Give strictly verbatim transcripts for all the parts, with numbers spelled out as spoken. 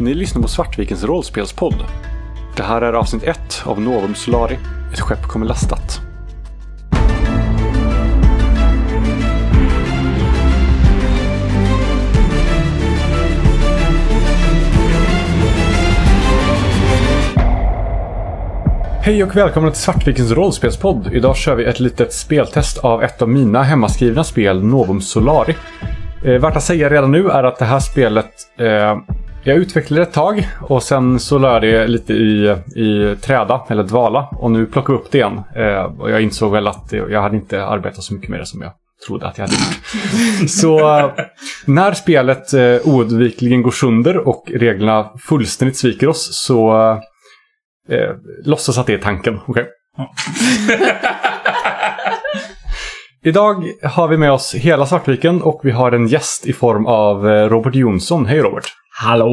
Ni lyssnar på Svartvikens rollspelspodd. Det här är avsnitt ett av Novum Solari. Ett skepp kommer lastat. Hej och välkomna till Svartvikens rollspelspodd. Idag kör vi ett litet speltest av ett av mina hemmaskrivna spel, Novum Solari. Eh, värt att säga redan nu är att det här spelet eh, jag utvecklade ett tag och sen så lade det lite i, i träda eller dvala och nu plockar jag upp det igen. Eh, och jag insåg väl att jag hade inte arbetat så mycket med det som jag trodde att jag hade gjort. Så eh, när spelet eh, oundvikligen går sönder och reglerna fullständigt sviker oss så eh, låtsas att det är tanken. Okej? Okay? Idag har vi med oss hela Svartviken och vi har en gäst i form av Robert Johnson. Hej Robert! Hallå!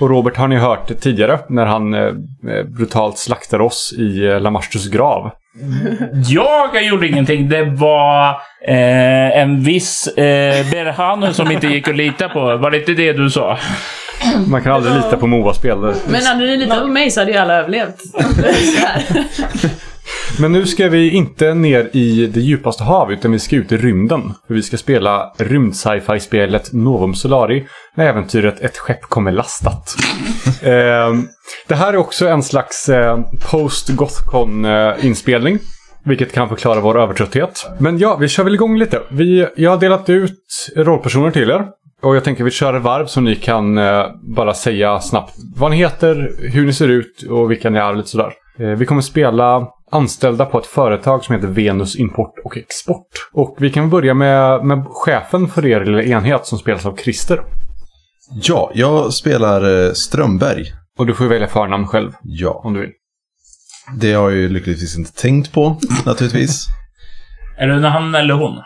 Och Robert har ni hört tidigare när han eh, brutalt slaktar oss i eh, Lamasters grav. Jag gjorde ingenting. Det var eh, en viss eh, Berhanu som inte gick att lita på. Var det inte det du sa? Man kan aldrig lita på MOBA-spel. Men hade ni litat på mig så hade ju alla överlevt. Men nu ska vi inte ner i det djupaste hav utan vi ska ut i rymden. För vi ska spela rymd-sci-fi-spelet Novum Solari med äventyret Ett skepp kommer lastat. eh, det här är också en slags eh, post-gothcon-inspelning. Vilket kan förklara vår övertrötthet. Men ja, vi kör väl igång lite. Vi, jag har delat ut rollpersoner till er. Och jag tänker vi kör ett varv så ni kan eh, bara säga snabbt vad ni heter, hur ni ser ut och vilka ni är lite sådär. Eh, vi kommer spela anställda på ett företag som heter Venus Import och Export. Och vi kan börja med, med chefen för er lilla enhet som spelas av Christer. Ja, jag spelar Strömberg. Och du får välja förnamn själv, ja, om du vill. Det har jag ju lyckligtvis inte tänkt på, naturligtvis. Är det han eller hon?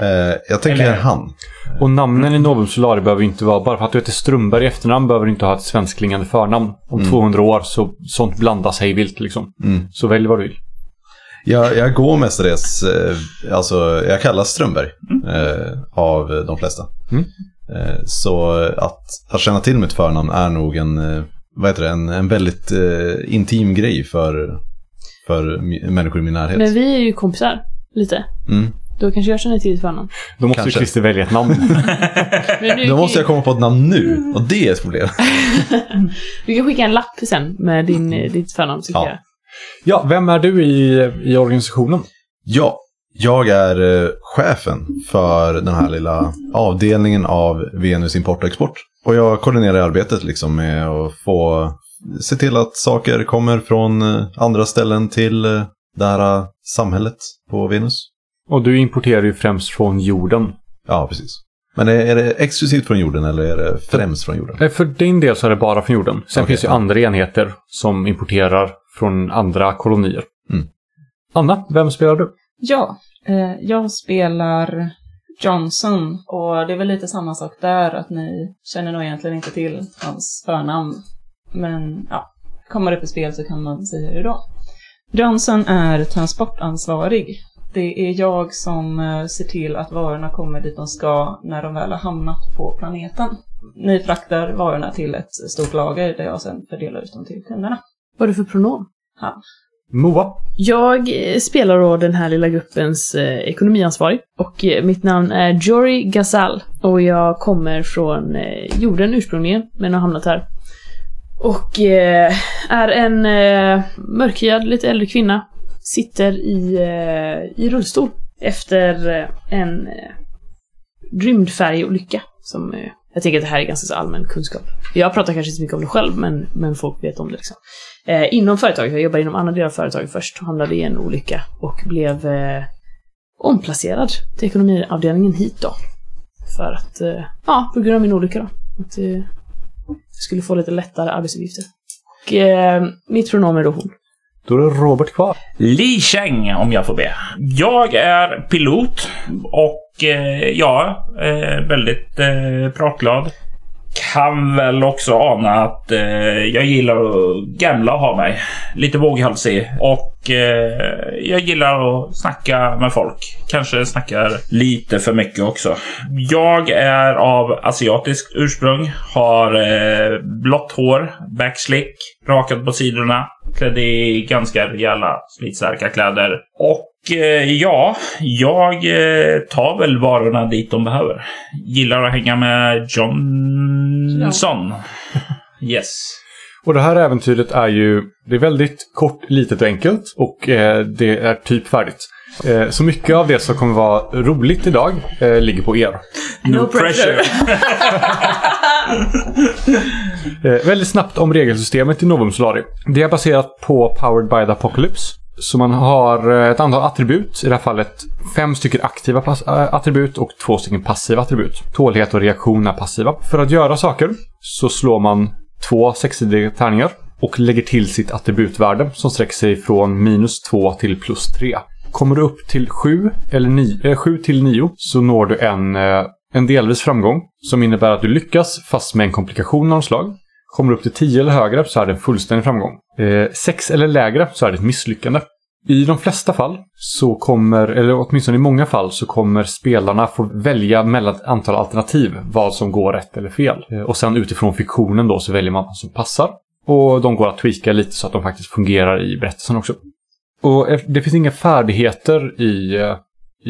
Eh, jag tänker eller han. Och namnen i Novum Solari behöver inte vara, bara för att du heter Strömberg i efternamn behöver du inte ha ett svensklingande förnamn. Om mm. tvåhundra år så sånt blandas hej vilt liksom. Mm. Så välj vad du vill. Jag, jag går mestadels, alltså jag kallas Strömberg mm. eh, av de flesta. Mm. Eh, så att, att känna till mitt förnamn är nog en, vad heter det, en, en väldigt eh, intim grej för, för människor i min närhet. Men vi är ju kompisar, lite. Mm. Då kanske jag känner till ditt förnamn. Då måste kanske. Christer välja ett namn. Då måste jag komma på ett namn nu. Och det är ett problem. Du kan skicka en lapp sen med din, ditt förnamn. Ja. ja, vem är du i, i organisationen? Ja, jag är eh, chefen för den här lilla avdelningen av Venus Import och Export. Och jag koordinerar arbetet liksom med att få se till att saker kommer från eh, andra ställen till eh, det här samhället på Venus. Och du importerar ju främst från jorden. Ja, precis. Men är det exklusivt från jorden eller är det främst från jorden? För din del så är det bara från jorden. Sen okay. finns ju andra enheter som importerar från andra kolonier. Mm. Anna, vem spelar du? Ja, eh, jag spelar Johnson. Och det är väl lite samma sak där, att ni känner nog egentligen inte till hans förnamn. Men ja, kommer det på spel så kan man säga det då. Johnson är transportansvarig. Det är jag som ser till att varorna kommer dit de ska när de väl har hamnat på planeten. Ni fraktar varorna till ett stort lager där jag sen fördelar ut dem till kunderna. Vad är det för pronom? Han. Moa. Jag spelar då den här lilla gruppens eh, ekonomiansvarig. Och eh, mitt namn är Jory Gazal. Och jag kommer från eh, jorden ursprungligen men har hamnat här. Och eh, är en eh, mörkhyad, lite äldre kvinna. Sitter i, i rullstol efter en rymdfärjeolycka som jag tänker att det här är ganska så allmän kunskap. Jag pratar kanske inte så mycket om det själv men, men folk vet om det liksom. Eh, inom företaget, jag jobbade inom andra delar av företaget först, hamnade i en olycka och blev eh, omplacerad till ekonomiavdelningen hit då. För att, eh, ja, på grund av min olycka då. Att eh, skulle få lite lättare arbetsuppgifter. Och eh, mitt pronom är då hon. Då är det Robert kvar. Li Cheng, om jag får be. Jag är pilot och eh, ja, eh, väldigt eh, pratglad. Kan väl också ana att eh, jag gillar att gamla ha mig. Lite våghalsig. Och Och eh, jag gillar att snacka med folk. Kanske snackar lite för mycket också. Jag är av asiatisk ursprung. Har eh, blått hår, backslick, rakat på sidorna, klädd i ganska rejäla slitstarka kläder. Och eh, ja, jag eh, tar väl varorna dit de behöver. Gillar att hänga med Johnson. Yes. Och det här äventyret är ju, det är väldigt kort, litet och enkelt, och eh, det är typ färdigt. Eh, så mycket av det som kommer vara roligt idag eh, ligger på er. No pressure. eh, väldigt snabbt om regelsystemet i Novum Solari. Det är baserat på Powered by the Apocalypse. Så man har ett antal attribut, i det här fallet fem stycken aktiva pass- attribut och två stycken passiva attribut. Tålighet och reaktion är passiva. För att göra saker så slår man två sexsidiga tärningar och lägger till sitt attributvärde som sträcker sig från minus två till plus tre. Kommer du upp till sju eller nio, sju till nio så når du en, en delvis framgång som innebär att du lyckas fast med en komplikation av något slag. Kommer du upp till tio eller högre så är det en fullständig framgång. sex eh, eller lägre så är det ett misslyckande. I de flesta fall så kommer, eller åtminstone i många fall, så kommer spelarna få välja mellan ett antal alternativ vad som går rätt eller fel. Eh, och sen utifrån fiktionen då så väljer man vad som passar. Och de går att tweaka lite så att de faktiskt fungerar i berättelsen också. Och det finns inga färdigheter i,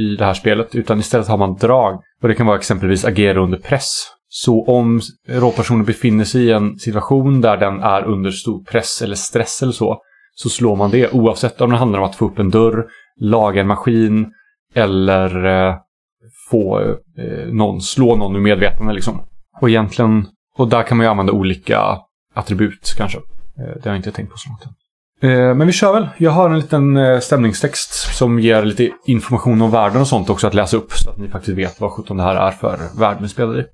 i det här spelet utan istället har man drag. Och det kan vara exempelvis agera under press. Så om råpersonen befinner sig i en situation där den är under stor press eller stress eller så, så slår man det oavsett om det handlar om att få upp en dörr, laga en maskin eller eh, få eh, någon, slå någon ur medvetande liksom. Och egentligen, och där kan man ju använda olika attribut kanske. Eh, det har jag inte tänkt på så långt. Eh, men vi kör väl. Jag har en liten eh, stämningstext som ger lite information om världen och sånt också att läsa upp så att ni faktiskt vet vad sjutton det här är för värld vi spelar i.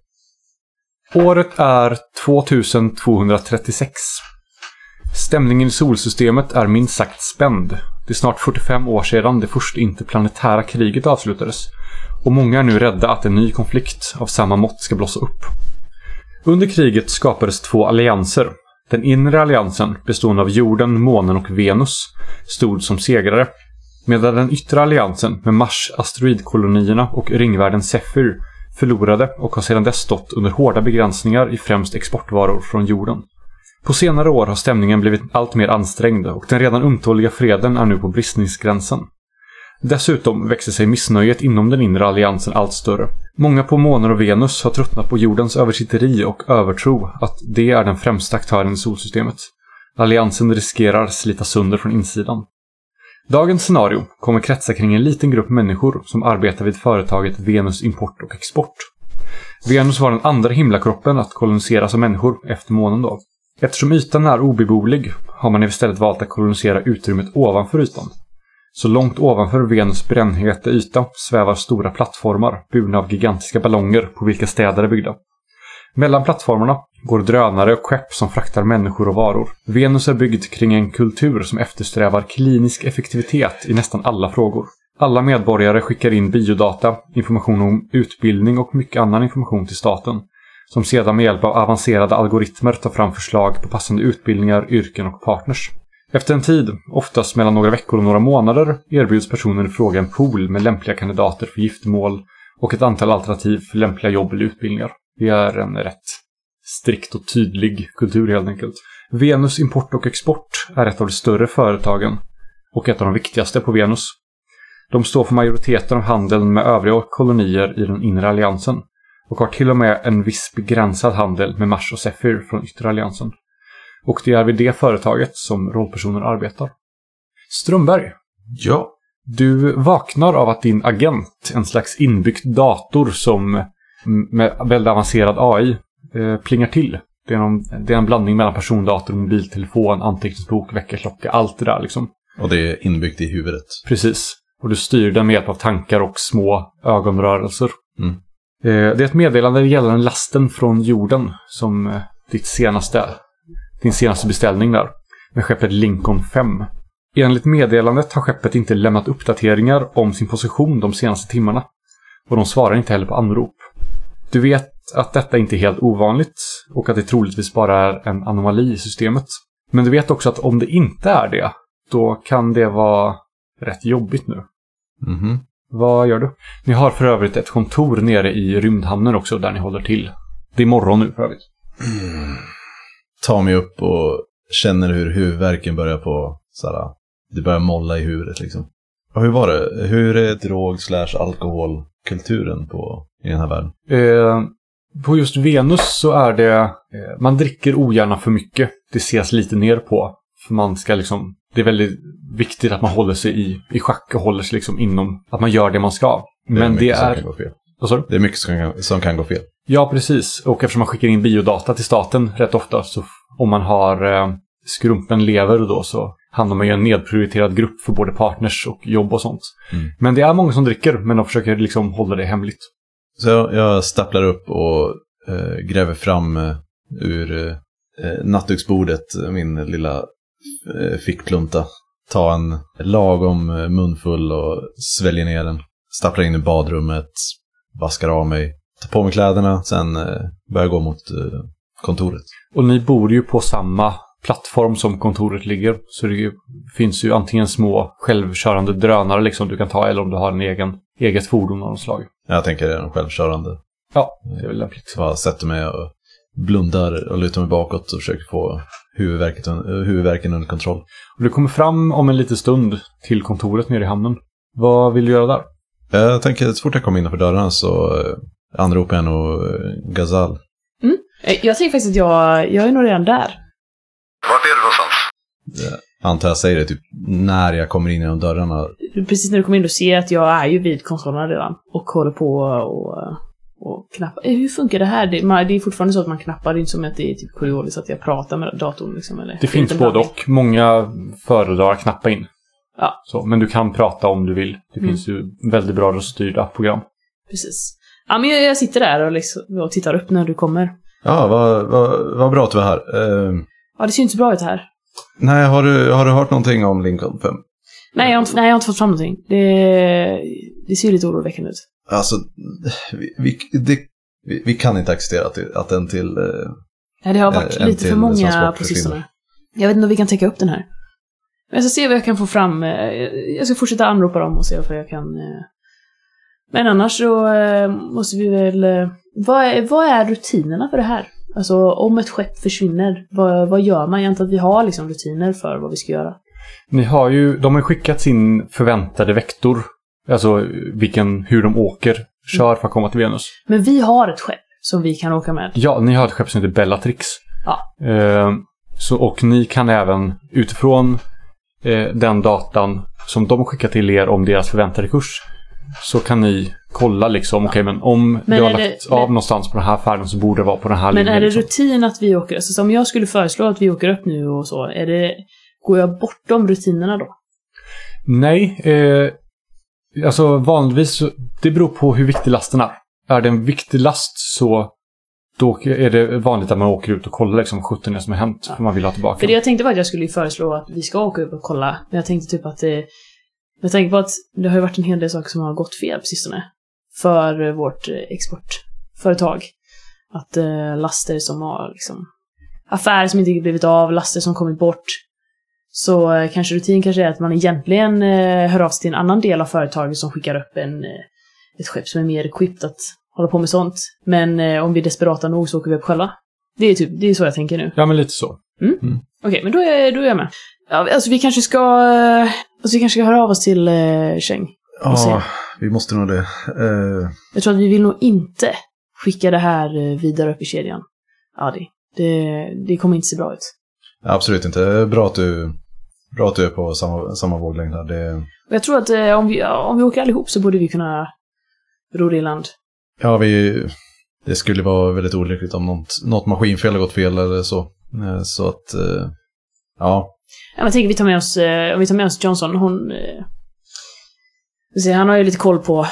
Året är tvåtusen tvåhundratrettiosex. Stämningen i solsystemet är minst sagt spänd. Det är snart fyrtiofem år sedan det första interplanetära kriget avslutades. Och många är nu rädda att en ny konflikt av samma mått ska blossa upp. Under kriget skapades två allianser. Den inre alliansen, bestående av jorden, månen och Venus, stod som segrare. Medan den yttre alliansen med Mars, asteroidkolonierna och ringvärlden Zephyr förlorade och har sedan dess stått under hårda begränsningar i främst exportvaror från jorden. På senare år har stämningen blivit allt mer ansträngd och den redan ömtåliga freden är nu på bristningsgränsen. Dessutom växer sig missnöjet inom den inre alliansen allt större. Många på månen och Venus har tröttnat på jordens översitteri och övertro att det är den främsta aktören i solsystemet. Alliansen riskerar slita sönder från insidan. Dagens scenario kommer kretsa kring en liten grupp människor som arbetar vid företaget Venus Import och Export. Venus var den andra himlakroppen att koloniseras av människor efter månen då. Eftersom ytan är obeboelig har man istället valt att kolonisera utrymmet ovanför ytan. Så långt ovanför Venus brännheta yta svävar stora plattformar burna av gigantiska ballonger på vilka städer är byggda. Mellan plattformarna går drönare och skepp som fraktar människor och varor. Venus är byggd kring en kultur som eftersträvar klinisk effektivitet i nästan alla frågor. Alla medborgare skickar in biodata, information om utbildning och mycket annan information till staten, som sedan med hjälp av avancerade algoritmer tar fram förslag på passande utbildningar, yrken och partners. Efter en tid, oftast mellan några veckor och några månader, erbjuds personen i fråga en pool med lämpliga kandidater för giftermål och ett antal alternativ för lämpliga jobb eller utbildningar. Det är en rätt strikt och tydlig kultur helt enkelt. Venus Import och Export är ett av de större företagen och ett av de viktigaste på Venus. De står för majoriteten av handeln med övriga kolonier i den inre alliansen och har till och med en viss begränsad handel med Mars och Zephyr från yttre alliansen. Och det är vid det företaget som rollpersoner arbetar. Strömberg. Ja. Du vaknar av att din agent, en slags inbyggd dator som med väldigt avancerad A I, eh, plingar till. Det är, någon, det är en blandning mellan persondator, mobiltelefon, anteckningsbok, väckarklocka, allt det där liksom. Och det är inbyggt i huvudet. Precis. Och du styr den med hjälp av tankar och små ögonrörelser. Mm. Det är ett meddelande gällande lasten från jorden som ditt senaste, din senaste beställning där med skeppet Lincoln fem. Enligt meddelandet har skeppet inte lämnat uppdateringar om sin position de senaste timmarna och de svarar inte heller på anrop. Du vet att detta inte är helt ovanligt och att det troligtvis bara är en anomali i systemet. Men du vet också att om det inte är det, då kan det vara rätt jobbigt nu. Mm-hmm. Vad gör du? Ni har för övrigt ett kontor nere i rymdhamnen också där ni håller till. Det är morgon nu för övrigt. Mm. Ta mig upp och känner hur huvudvärken börjar på såhär, det börjar molla i huvudet liksom. Och hur var det? Hur är drog slash alkoholkulturen på, i den här världen? Eh, på just Venus så är det, eh, man dricker ogärna för mycket. Det ses lite ner på. För man ska liksom, det är väldigt viktigt att man håller sig i, i schack och håller sig liksom inom, att man gör det man ska. Det Men är det är... Som kan gå fel. Det är mycket som kan, som kan gå fel. Ja, precis. Och eftersom man skickar in biodata till staten rätt ofta, så om man har eh, skrumpen lever då så handlar man ju en nedprioriterad grupp för både partners och jobb och sånt. Mm. Men det är många som dricker, men de försöker liksom hålla det hemligt. Så jag, jag stapplar upp och eh, gräver fram eh, ur eh, nattduksbordet min lilla eh, fickklunta. Ta en lagom munfull och sväljer ner den. Stapplar in i badrummet, vaskar av mig, tar på mig kläderna, sen eh, börjar gå mot eh, kontoret. Och ni bor ju på samma plattform som kontoret ligger, så det finns ju antingen små självkörande drönare liksom du kan ta, eller om du har en egen eget fordon av något slag. Jag tänker det är en självkörande. Ja, det är väl lämpligt. Så jag sätter mig och blundar och lutar mig bakåt och försöker få huvudvärket, huvudvärken under kontroll. Och du kommer fram om en liten stund till kontoret nere i hamnen. Vad vill du göra där? Jag tänker att så fort jag kommer in för dörren så anropar jag nog Gazal. Mm. Jag säger faktiskt att jag, jag är nog redan där. Vart är du någonstans? Jag antar jag säger det typ när jag kommer in genom dörrarna. Precis när du kommer in och ser att jag är ju vid konsolerna redan. Och håller på och, och knappar. Hur funkar det här? Det, man, det är fortfarande så att man knappar. Det är inte som att det är typ kurioliskt att jag pratar med datorn. Liksom, eller? Det, det finns både och. Många föredrar att knappa in. Ja. Så, men du kan prata om du vill. Det mm. finns ju väldigt bra röststyrda program. Precis. Ja, men jag, jag sitter där och, liksom, och tittar upp när du kommer. Ja, vad, vad, vad bra att du är här. Uh... Ja, det ser inte bra ut här. Nej, har du, har du hört någonting om Lincoln fem? Nej, jag har inte, nej, jag har inte fått fram någonting. Det, det ser lite oroväckande ut. Alltså, vi, vi, det, vi, vi kan inte acceptera att, att en till... Ja, det har varit äh, lite för många på sistone. Jag vet inte om vi kan täcka upp den här. Men jag ska se vad jag kan få fram. Jag ska fortsätta anropa dem och se vad jag kan... Men annars så måste vi väl... Vad är, vad är rutinerna för det här? Alltså om ett skepp försvinner, vad, vad gör man? Jag antar att vi har liksom rutiner för vad vi ska göra. Ni har ju, de har skickat sin förväntade vektor. Alltså vilken, hur de åker, kör för att komma till Venus. Men vi har ett skepp som vi kan åka med. Ja, ni har ett skepp som heter Bellatrix. Ja. Eh, så, och ni kan även utifrån eh, den datan som de skickar till er om deras förväntade kurs, så kan ni kolla liksom, ja. Okej okay, men om men jag har det, lagt av men, någonstans på den här färden så borde det vara på den här men linjen. Men är det rutin att vi åker, alltså om jag skulle föreslå att vi åker upp nu och så, är det, går jag bortom rutinerna då? Nej, eh, alltså vanligtvis, det beror på hur viktig lasten är. Är det en viktig last så då är det vanligt att man åker ut och kollar liksom sjutton som har hänt, ja. För man vill ha tillbaka. För det jag tänkte var att jag skulle föreslå att vi ska åka upp och kolla, men jag tänkte typ att det Jag tänker på att det har ju varit en hel del saker som har gått fel på sistone för vårt exportföretag. Att eh, laster som har liksom, affärer som inte blivit av, laster som kommit bort. Så eh, kanske rutin kanske är att man egentligen eh, hör av sig till en annan del av företaget som skickar upp en, eh, ett skepp som är mer equipped att hålla på med sånt. Men eh, om vi är desperata nog så åker vi upp själva. Det är, typ, det är så jag tänker nu. Ja, men lite så. Mm? Mm. Okej, okay, men då är, då är jag med. Ja, alltså vi kanske ska... Eh, Alltså vi kanske ska höra av oss till eh, Cheng. Ja, se. Vi måste nog det. Eh. Jag tror att vi vill nog inte skicka det här vidare upp i kedjan. Ja, det, det, det kommer inte se bra ut. Absolut inte. Bra att du, bra att du är på samma, samma våglängd här. Det... Och jag tror att eh, om, vi, om vi åker allihop så borde vi kunna ro i land. Ja, vi, det skulle vara väldigt olyckligt om något, något maskinfel har gått fel eller så. Så att, eh, ja... Jag tänker vi tar med oss om vi tar med oss Johnson, hon han har ju lite koll på,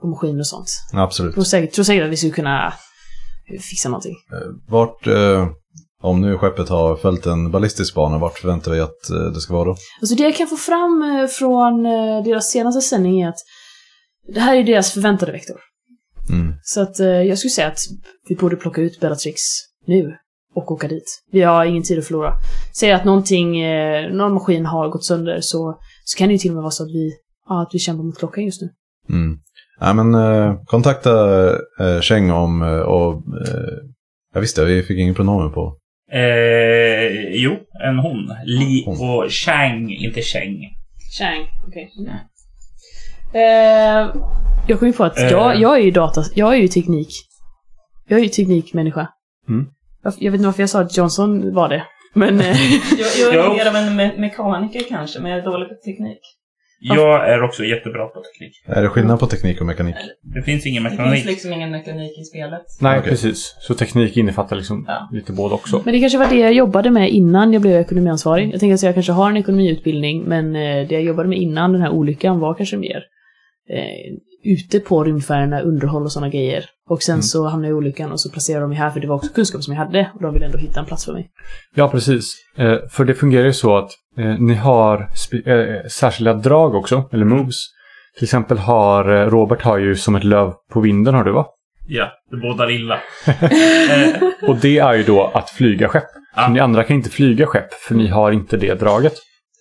på maskiner och sånt. Absolut. Tror säkert, tror säkert att vi skulle kunna fixa någonting. Vart om nu skeppet har följt en ballistisk bana, vart förväntar vi att det ska vara då? Alltså det jag kan få fram från deras senaste sändning är att det här är deras förväntade vektor. Mm. Så att jag skulle säga att vi borde plocka ut Bellatrix nu och åka dit. Vi har ingen tid att förlora. Säg att någonting, eh, någon maskin har gått sönder, så, så kan det ju till och med vara så att vi, ja, att vi kämpar mot klockan just nu. Mm. Ja, men eh, kontakta eh, Cheng om eh, och eh, jag visste, vi fick ingen pronomen på. Eh, jo, en hon. Li hon. Och Cheng, inte Cheng. Cheng, okej. Okay. Mm. Eh, jag kom ju på att eh. jag, jag är ju data, jag är ju teknik. Jag är ju teknikmänniska. Mm. Jag, jag vet inte varför jag sa att Johnson var det. Men eh. jag, jag är mer av en me- mekaniker kanske, men jag är dålig på teknik. Jag är också jättebra på teknik. Är det skillnad på teknik och mekanik? Det finns ingen mekanik. Det finns liksom ingen mekanik i spelet. Nej, okay. Precis. Så teknik innefattar liksom ja. Lite både också. Men det kanske var det jag jobbade med innan jag blev ekonomiansvarig. Jag tänker att jag kanske har en ekonomiutbildning, men det jag jobbade med innan den här olyckan var kanske mer eh, ute på rymdfärderna, underhåll och sådana grejer. Och sen mm. så hamnade jag i olyckan och så placerade de mig här, för det var också kunskap som jag hade och de ville ändå hitta en plats för mig. Ja, precis. Eh, för det fungerar ju så att Eh, ni har sp- eh, särskilda drag också, eller moves. Till exempel har eh, Robert har ju som ett löv på vinden, har du va? Ja, det bådar illa. eh. Och det är ju då att flyga skepp. Ah. Ni andra kan inte flyga skepp, för ni har inte det draget.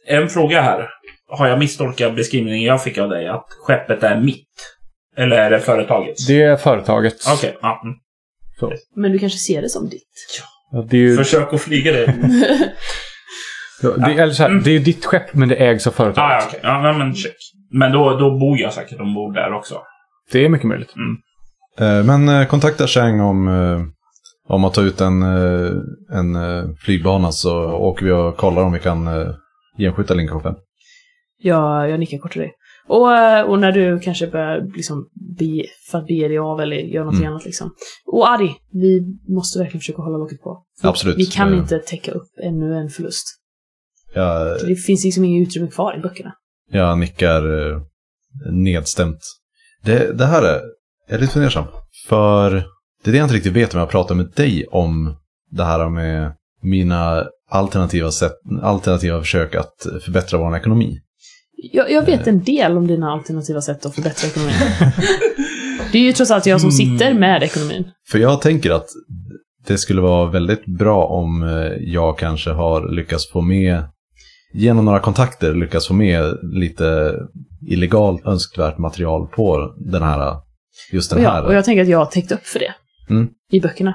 En fråga här. Har jag misstolkat beskrivningen jag fick av dig, att skeppet är mitt? Eller är det företagets? Det är företagets. Okej, okay. ah. mm. Så. Men du kanske ser det som ditt. Ja, det är ju... Försök att flyga det. Ja, det, ja. Eller så här, mm. det är ju ditt skepp, men det ägs av företaget. Ah, okay. Ja, men check. Men då, då bor jag säkert ombord där också. Det är mycket möjligt. Mm. Eh, men eh, kontakta Cheng om, eh, om att ta ut en, eh, en eh, flygbana, så åker vi och kollar om vi kan eh, genskjuta Lincoln five. Ja, jag nickar kort till dig. Och, och när du kanske börjar liksom be, för att be dig av eller göra något mm. annat liksom. Och Ari, vi måste verkligen försöka hålla locket på. Absolut. Vi kan eh. inte täcka upp ännu en förlust. Jag, det finns liksom inget utrymme kvar i böckerna. Jag nickar eh, nedstämt. Det, det här är, är lite fundersam. För det är det jag inte riktigt vet om jag pratar med dig om. Det här med mina alternativa, sätt, alternativa försök att förbättra vår ekonomi. Jag, jag vet eh. en del om dina alternativa sätt att förbättra ekonomin. Det är ju trots allt jag som sitter med ekonomin. För jag tänker att det skulle vara väldigt bra om jag kanske har lyckats få med, genom några kontakter lyckas få med lite illegalt önskvärt material på den här, just den och jag, här. Och jag tänker att jag har täckt upp för det mm. i böckerna.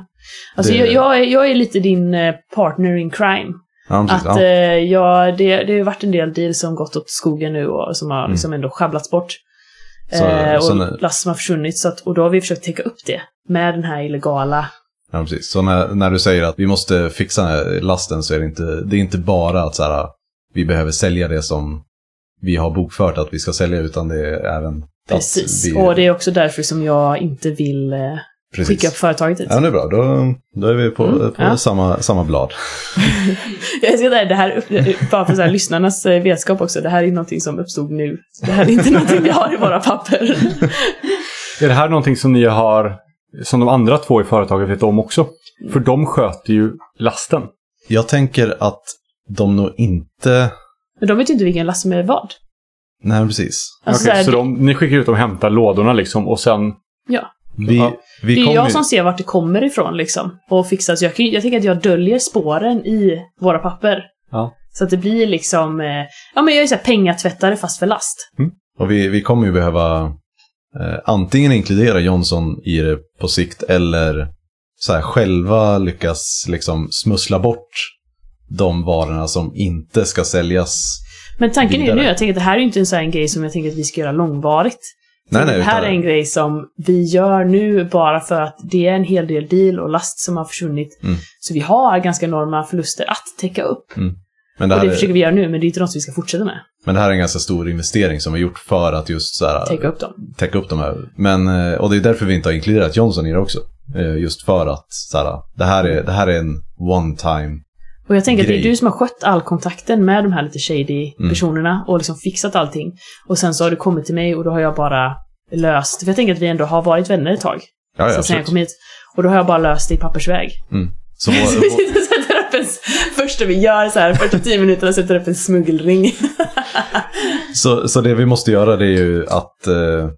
Alltså det... jag, jag, är, jag är lite din partner in crime. Ja, precis, att, ja. Jag, det, det har varit en del deal som gått åt skogen nu och som har mm. liksom ändå sjabblats bort. Så, eh, och sen... lass som har försvunnit. Så att, och då har vi försökt täcka upp det med den här illegala. Ja, precis. Så när, när du säger att vi måste fixa lasten, så är det inte, det är inte bara att så här, vi behöver sälja det som vi har bokfört att vi ska sälja, utan det är även... Precis, vi... och det är också därför som jag inte vill precis. skicka upp företaget. Ja, det är bra. Då, då är vi på, mm, på ja. samma, samma blad. Jag ska säga, det här, bara för så här, lyssnarnas vetskap också, det här är någonting som uppstod nu. Det här är inte någonting vi har i våra papper. Är det här någonting som ni har, som de andra två i företaget vet om också? För de sköter ju lasten. Jag tänker att de nog inte... Men de vet inte vilken last som är vad. Nej, precis. Alltså, Okej, så, här, så de, ni skickar ut och hämtar lådorna liksom, och sen... Ja. Vi, ja. Vi det är jag ju... som ser vart det kommer ifrån liksom, och fixar. Så jag, jag tänker att jag döljer spåren i våra papper. Ja. Så att det blir liksom... Eh, ja, men jag är så här pengatvättare fast för last. Mm. Och vi, vi kommer ju behöva eh, antingen inkludera Johnson i det på sikt, eller så här, själva lyckas liksom smussla bort de varorna som inte ska säljas. Men tanken vidare. Är ju nu, jag tänker att det här är ju inte en sån här en grej som jag tänker att vi ska göra långvarigt. Nej, nej, det här är en det. grej som vi gör nu bara för att det är en hel del deal och last som har försvunnit. Mm. Så vi har ganska enorma förluster att täcka upp. Mm. Men det här och det är... försöker vi göra nu, men det är inte något vi ska fortsätta med. Men det här är en ganska stor investering som vi gjort för att just så här, täcka upp dem. Täcka upp dem här. Men, och det är därför vi inte har inkluderat Johnson i det också. Just för att så här, det, här är, det här är en one-time. Och jag tänker grej. Att det är du som har skött all kontakten med de här lite shady mm. personerna och liksom fixat allting. Och sen så har du kommit till mig och då har jag bara löst. För jag tänker att vi ändå har varit vänner ett tag. Ja, ja, så sen jag kom hit. Och då har jag bara löst det i pappersväg. Mm. Så, så vi sitter och sätter upp en... Första vi gör så här, första tio minuterna sätter upp en smuggelring. så, så det vi måste göra, det är ju att... Eh,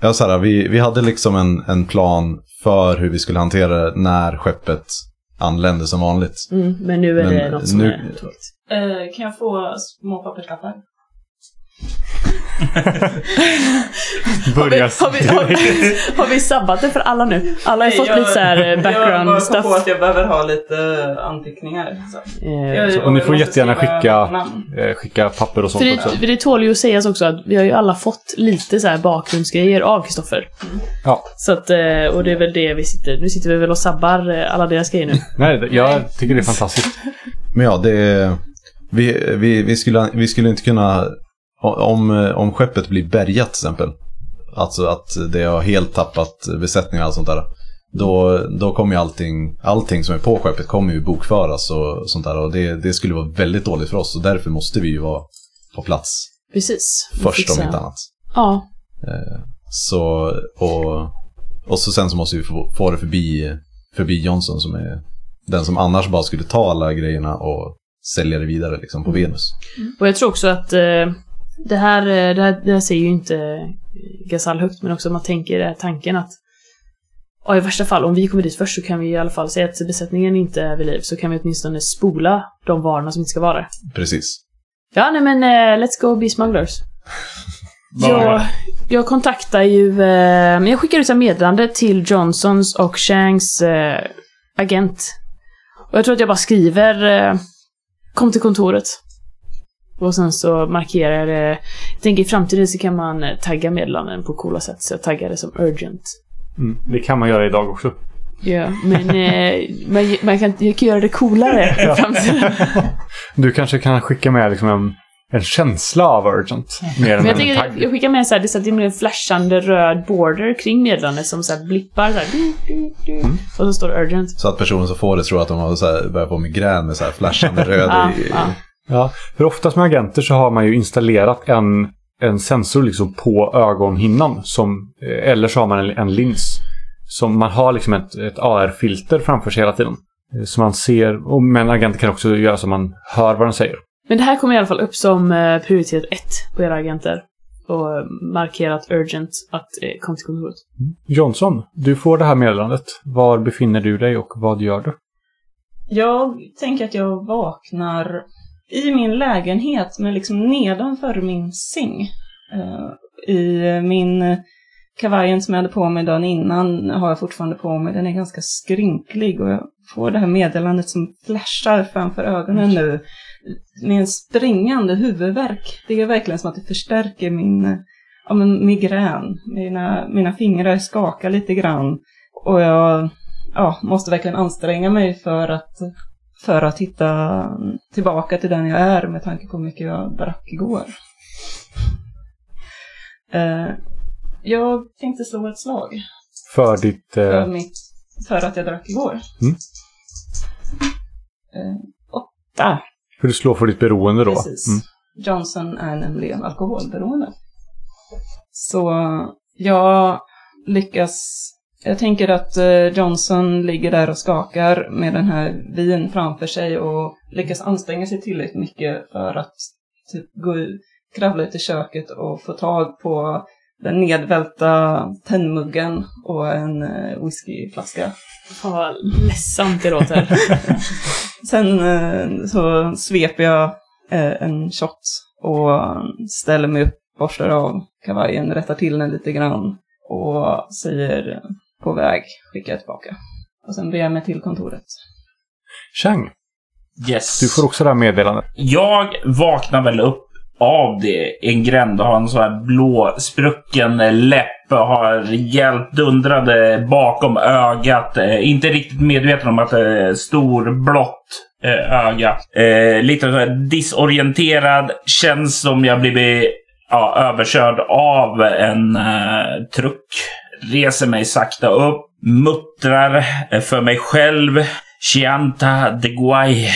ja, så här, vi, vi hade liksom en, en plan för hur vi skulle hantera det när skeppet anländer som vanligt. Mm, men nu är men det något som nu... är tråkigt. Uh, kan jag få små papperslappar? har, vi, har, vi, har, vi, har vi sabbat det för alla nu? Alla har fått jag, lite så här background jag stuff. Jag på att jag behöver ha lite anteckningar. Så. Eh, jag, så, och ni får jättegärna skicka, skicka papper och sånt. För det, också. det tål ju att sägas också att vi har ju alla fått lite så här bakgrundsgrejer av Kristoffer. Mm. Ja. Så att, och det är väl det vi sitter. Nu sitter vi väl och sabbar alla deras grejer nu. Nej, jag tycker det är fantastiskt. Men ja, det, vi, vi, vi, skulle, vi skulle inte kunna... Om, om skeppet blir bärgat till exempel, alltså att det har helt tappat besättning och allt sånt där, då, då kommer ju allting, allting som är på skeppet kommer ju bokföras och sånt där, och det, det skulle vara väldigt dåligt för oss, och därför måste vi ju vara på plats. Precis. Först om inte annat. Ja. Så, och, och så sen så måste vi få, få det förbi, förbi Johnson, som är den som annars bara skulle ta alla grejerna och sälja det vidare liksom på mm. Venus. Mm. Och jag tror också att eh... Det här, det, här, det här ser ju inte Gazal högt, men också man tänker den här tanken att ja, i värsta fall, om vi kommer dit först så kan vi i alla fall säga att besättningen inte är vid liv, så kan vi åtminstone spola de varorna som inte ska vara där. Precis. Ja, nej men uh, let's go be smugglers. jag, jag kontaktar ju, uh, men jag skickar ut ett meddelande till Johnsons och Changs uh, agent. Och jag tror att jag bara skriver uh, kom till kontoret. Och sen så markerar det. Jag tänker i framtiden så kan man tagga meddelanden på coola sätt. Så jag taggar det som urgent. Mm, det kan man göra idag också. Ja, men eh, man, man kan, jag kan göra det coolare i framtiden. Du kanske kan skicka med liksom en, en känsla av urgent. Mer men jag, tänker, jag, jag skickar med så här, det, så att det blir en flashande röd border kring meddelandet som så här blippar. Så här, du, du, du, mm. Och så står det urgent. Så att personen som får det tror att de har så här, börjar på migrän med så här flashande röd ah, i... Ah. Ja, för oftast med agenter så har man ju installerat en, en sensor liksom på ögonhinnan som, eller så har man en, en lins som man har liksom ett, ett A R-filter framför sig hela tiden, så man ser, och, men agenter kan också göra så man hör vad de säger. Men det här kommer i alla fall upp som prioritet ett på era agenter och markerat urgent att kom till kontoret. Johnson, du får det här meddelandet. Var befinner du dig och vad gör du? Jag tänker att jag vaknar i min lägenhet, men liksom nedanför min säng. Uh, I min kavajen som jag hade på mig dagen innan har jag fortfarande på mig. Den är ganska skrynklig, och jag får det här meddelandet som flashar framför ögonen nu. Med en springande huvudvärk. Det är verkligen som att det förstärker min ja, men migrän. Mina, mina fingrar skakar lite grann. Och jag ja, måste verkligen anstränga mig för att... För att hitta tillbaka till den jag är, med tanke på hur mycket jag drack igår. Eh, jag tänkte slå ett slag. För ditt... Eh... För, mitt, för att jag drack igår. Mm. Eh, åtta. För du slår för ditt beroende då? Precis. Mm. Johnson är nämligen alkoholberoende. Så jag lyckas... Jag tänker att Johnson ligger där och skakar med den här vin framför sig och lyckas anstränga sig tillräckligt mycket för att typ gå ut, kravla ut i köket och få tag på den nedvälta tennmuggen och en whiskyflaska. Fan vad ledsamt det låter. Sen så sveper jag en shot och ställer mig upp, borstar av kavajen, rättar till den lite grann och säger... På väg, skickar jag tillbaka. Och sen ber jag mig till kontoret. Chang. Yes. Du får också det här meddelandet. Jag vaknar väl upp av det. En gränd och har en sån här blå sprucken läpp. Och har rejält dundrade bakom ögat. Inte riktigt medveten om att det är stor blått öga. Lite så här disorienterad. Känns som jag blir ja, överkörd av en uh, truck. Reser mig sakta upp, muttrar för mig själv Chianta de Guay,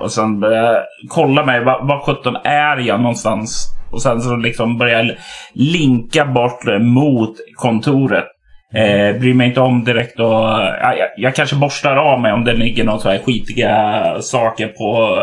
och sen börjar kolla mig, vad, vad sjutton är jag någonstans? Och sen så liksom börjar linka bort mot kontoret. Eh, bryr mig inte om direkt och ja, jag, jag kanske borstar av mig om det ligger något så här skitiga saker på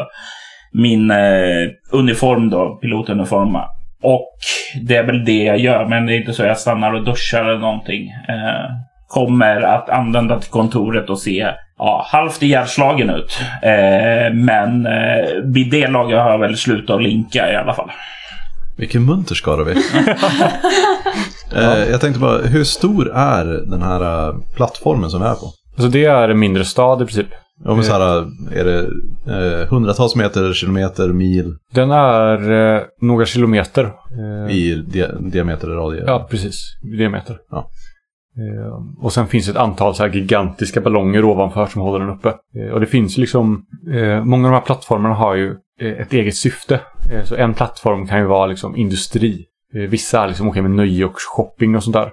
min eh, uniform då, pilotuniforma. Och det är väl det jag gör, men det är inte så jag stannar och duschar eller någonting. Eh, kommer att använda till kontoret och se ja, halvt ihjärslagen ut. Eh, men eh, vid det laget har jag väl slutat linka i alla fall. Vilken munter skadar vi. eh, jag tänkte bara, hur stor är den här plattformen som vi är på? Alltså det är en mindre stad i princip. Ja, men så här, är det eh, hundratals meter, kilometer, mil? Den är eh, några kilometer. Eh, I di- diameter eller radie? Ja, precis. I diameter. Ja. Eh, och sen finns ett antal så här gigantiska ballonger ovanför som håller den uppe. Eh, och det finns liksom, eh, många av de här plattformarna har ju eh, ett eget syfte. Eh, så en plattform kan ju vara liksom industri. Eh, vissa är liksom okej med nöje och shopping och sånt där.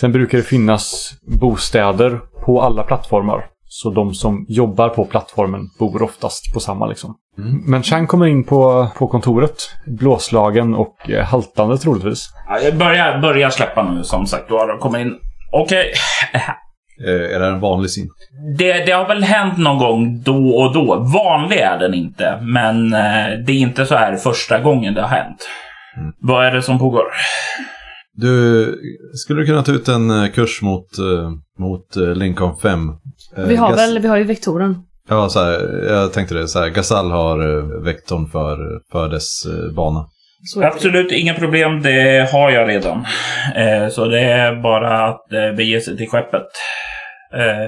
Sen brukar det finnas bostäder på alla plattformar. Så de som jobbar på plattformen bor oftast på samma liksom. Mm. Men Chang kommer in på, på kontoret, blåslagen och eh, haltande troligtvis. Ja, jag börjar, börjar släppa nu som sagt. Då har de kommit in. Okej. Okay. eh, är det en vanlig syn? Det, det har väl hänt någon gång då och då. Vanlig är den inte. Men eh, det är inte så här första gången det har hänt. Mm. Vad är det som pågår? Du, skulle du kunna ta ut en kurs mot, mot Lincoln fem? Vi har Gaz- väl, vi har ju vektorn. Ja, så här, jag tänkte det så här, Gazal har vektorn för, för dess bana. Absolut, inga problem, det har jag redan. Så det är bara att bege sig till skeppet.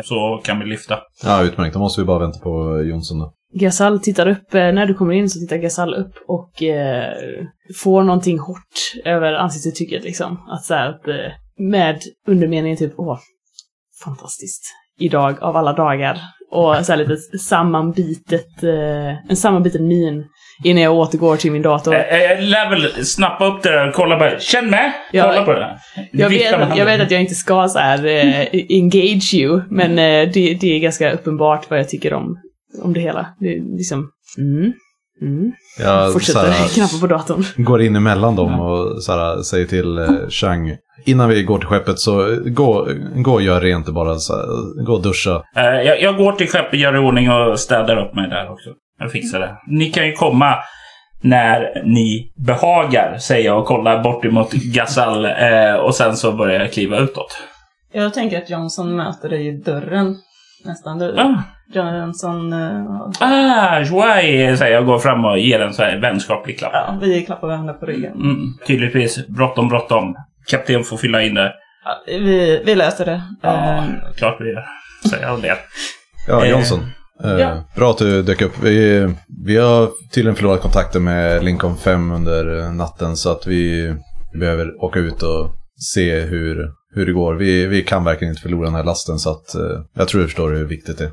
Så kan vi lyfta. Ja, utmärkt, då måste vi bara vänta på Jonsson då. Gazal tittar upp, när du kommer in så tittar Gazal upp och eh, får någonting hårt över ansiktsuttrycket liksom. Att så här, att, eh, med undermeningen typ, åh, fantastiskt, idag av alla dagar. Och så här lite sammanbitet, eh, en sammanbiten min innan jag återgår till min dator. Jag, jag lär väl snappa upp det där och kolla på det. Känn med, kolla ja, på det där. Jag vet, jag vet att jag inte ska så här eh, engage you, men eh, det, det är ganska uppenbart vad jag tycker om. Om det hela. Det är liksom... Mm. Mm. Jag fortsätter knappa på datorn. Går in emellan dem och så här, säger till eh, Chang, innan vi går till skeppet så gå, gå och gör rent bara. Så här, gå och duscha. Eh, jag, jag går till skeppet, gör i ordning och städar upp mig där också. Jag fixar det. Ni kan ju komma när ni behagar, säger jag och kollar bort emot Gazal. Eh, och sen så börjar jag kliva utåt. Jag tänker att Johnson möter dig i dörren. Nästan du. Ah. Johnson. Uh, ah, Joy, säger jag, går fram och ger en så här vänskaplig klapp. Ja, vi klappar varandra på ryggen. Mm, tydligtvis, bråttom, bråttom. Kapten får fylla in det. Ja, vi, vi löser det. Ja, uh. klart vi gör. Säger jag det. Ja, Johnson. Uh, ja. Bra att du dök upp. Vi, vi har tydligen förlorat kontakten med Lincoln fem under natten så att vi behöver åka ut och se hur... hur det går. Vi, vi kan verkligen inte förlora den här lasten så att eh, jag tror du förstår hur viktigt det är.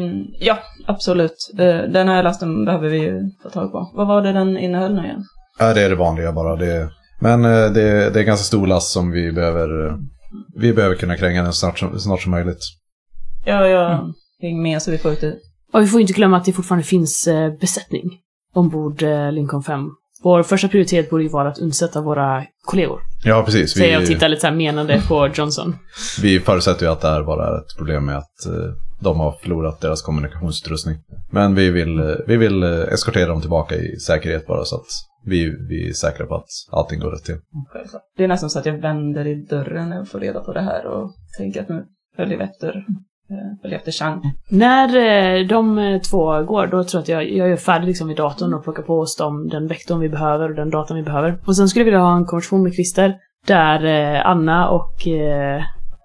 Um, ja, absolut. Uh, den här lasten behöver vi ju ta tag på. Vad var det den innehöll nu igen? Ja, det är det vanliga bara. Det, men uh, det, det är ganska stor last som vi behöver uh, vi behöver kunna kränga den snart som, snart som möjligt. Ja, jag mm. häng med så vi får ut det. Och vi får inte glömma att det fortfarande finns uh, besättning ombord uh, Lincoln fem. Vår första prioritet borde ju vara att undsätta våra kollegor. Ja, precis. Vi... Så jag tittar lite så här menande på Johnson. Vi förutsätter ju att det här bara är ett problem med att eh, de har förlorat deras kommunikationsutrustning. Men vi vill, eh, vi vill eh, eskortera dem tillbaka i säkerhet bara så att vi, vi är säkra på att allting går rätt till. Det är nästan så att jag vänder i dörren när jag får reda på det här och tänker att nu följer vi efter, följer efter Chang. När eh, de två går, då tror jag att jag, jag är färdig liksom vid datorn och plockar på oss dem, den vektorn vi behöver och den datan vi behöver. Och sen skulle vi vilja ha en konversation med Christer. Där eh, Anna och eh,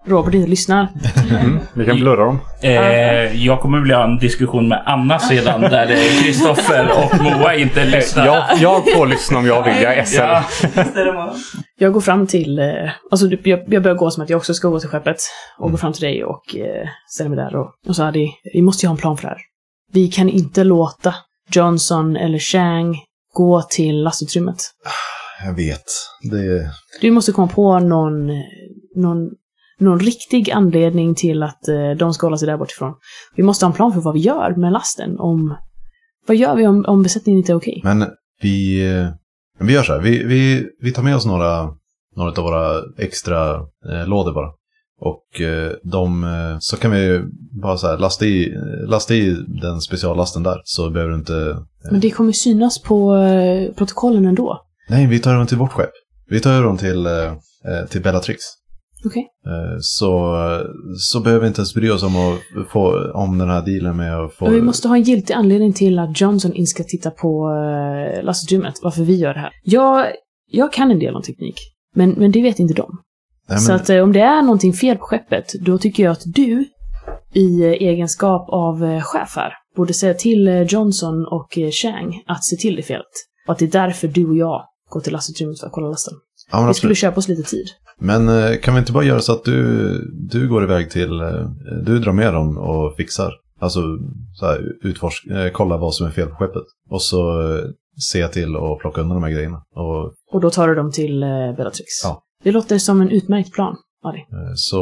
Robert inte lyssnar. Mm, vi kan blurra dem. Eh, jag kommer vilja ha en diskussion med Anna sedan. Där Kristoffer och Moa inte lyssnar. Jag, jag får lyssna om jag vill. Jag är S L. Ja. Jag går fram till... Eh, alltså, jag, jag börjar gå som att jag också ska gå till skeppet. Och mm. går fram till dig och eh, ställer mig där. Och, och så här, det, vi måste ju ha en plan för det här. Vi kan inte låta Johnson eller Chang gå till lastutrymmet. Jag vet. Det... Du måste komma på någon, någon, någon riktig anledning till att eh, de ska hålla sig där bortifrån. Vi måste ha en plan för vad vi gör med lasten. Om, vad gör vi om, om besättningen inte är okej? Men vi, vi gör så här. Vi, vi, vi tar med oss några, några av våra extra eh, lådor bara. Och eh, de, så kan vi bara så här, lasta, i, lasta i den speciallasten där. Så behöver du inte... Eh... Men det kommer synas på eh, protokollen ändå. Nej, vi tar dem till vårt skepp. Vi tar dem till, eh, till Bellatrix. Okay. Så, så behöver vi inte ens bry oss om, att få, om den här dealen med att få... Men vi måste ha en giltig anledning till att Johnson inte ska titta på lastgymmet, varför vi gör det här. Jag, jag kan en del om teknik, men, men det vet inte de. Nej, men... Så att om det är någonting fel på skeppet, då tycker jag att du i egenskap av chef här borde säga till Johnson och Chang att se till det felet. Och att det är därför du och jag går till lastutrymmet för att kolla lasten. Ja, vi skulle köpa oss lite tid. Men kan vi inte bara göra så att du, du går iväg till... Du drar med dem och fixar. Alltså så här, utforsk, kolla vad som är fel på skeppet. Och så se till och plocka undan de här grejerna. Och, och då tar du dem till Bellatrix. Ja. Det låter som en utmärkt plan. Så...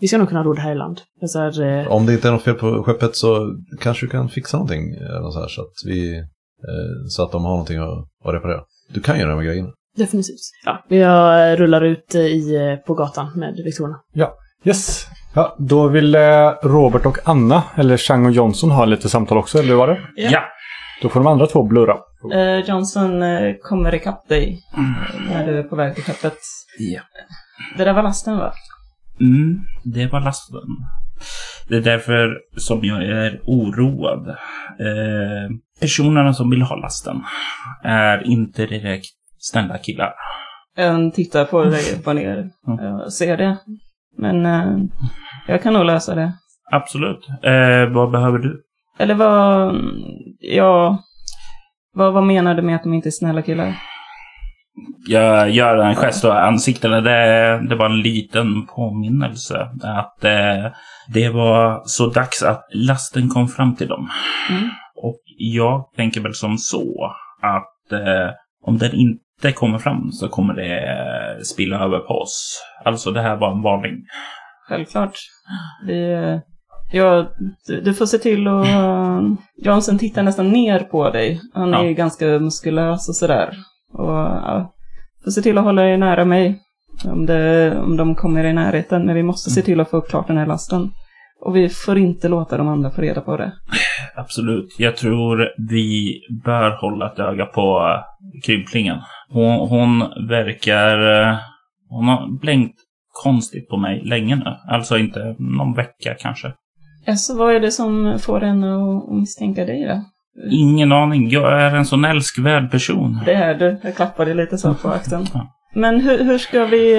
Vi ska nog kunna ro det här i land. Så här, eh... Om det inte är något fel på skeppet så kanske du kan fixa någonting eller så, här, så, att vi, eh, så att de har någonting att, att reparera. Du kan göra de här grejerna. Definitivt. Ja, jag rullar ut i, på gatan med Victorina. Ja, yes. Ja, då vill Robert och Anna, eller Chang och Johnson, ha lite samtal också, eller var det? Ja. ja. Då får de andra två blurra. Eh, Johnson eh, kommer ikapp dig när du är på väg till skeppet. Ja. Det där var lasten, va? Mm, det var lasten. Det är därför som jag är oroad. Eh, personerna som vill ha lasten är inte direkt snälla killar. Jag tittar på dig upp och ner. Jag ser det. Men eh, jag kan nog lösa det. Absolut. Eh, vad behöver du? Eller vad... Ja... Vad, vad menar du med att de inte är snälla killar? Jag gör en gest och ansiktena, det, det var en liten påminnelse att eh, det var så dags att lasten kom fram till dem. Mm. Och jag tänker väl som så att eh, om den inte kommer fram så kommer det spilla över på oss. Alltså det här var en varning. Självklart. Det, ja, du, du får se till och uh, Johnson tittar nästan ner på dig. Han är ju ja. ganska muskulös och sådär. Och ja, får se till att hålla dig nära mig om, det, om de kommer i närheten. Men vi måste se till att få upp klart den här lasten. Och vi får inte låta de andra få reda på det. Absolut, jag tror vi bör hålla ett öga på krymplingen. Hon, hon verkar... Hon har blänkt konstigt på mig länge nu. Alltså inte någon vecka kanske. Så vad är det som får henne att misstänka dig då? Ingen aning, jag är en sån älskvärd person. Det är du, jag klappade lite så på akten. Men hur, hur ska vi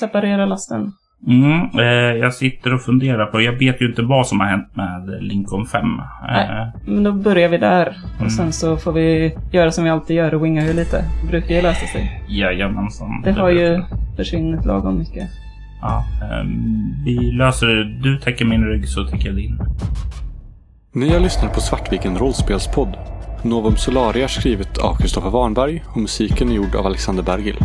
separera lasten? Mm, eh, jag sitter och funderar på, jag vet ju inte vad som har hänt med Lincoln fem. Nej, eh. men då börjar vi där. Och mm. sen så får vi göra som vi alltid gör och winga ju lite. Det brukar ju lösa sig. Jajamensan. Det, det har ju försvunnit lagom mycket. Ja, eh, vi löser det. Du täcker min rygg så täcker jag din. Ni har lyssnat på Svartviken rollspelspodd. Novum Solari är skrivet av Kristoffer Warnberg och musiken är gjord av Alexander Bergil.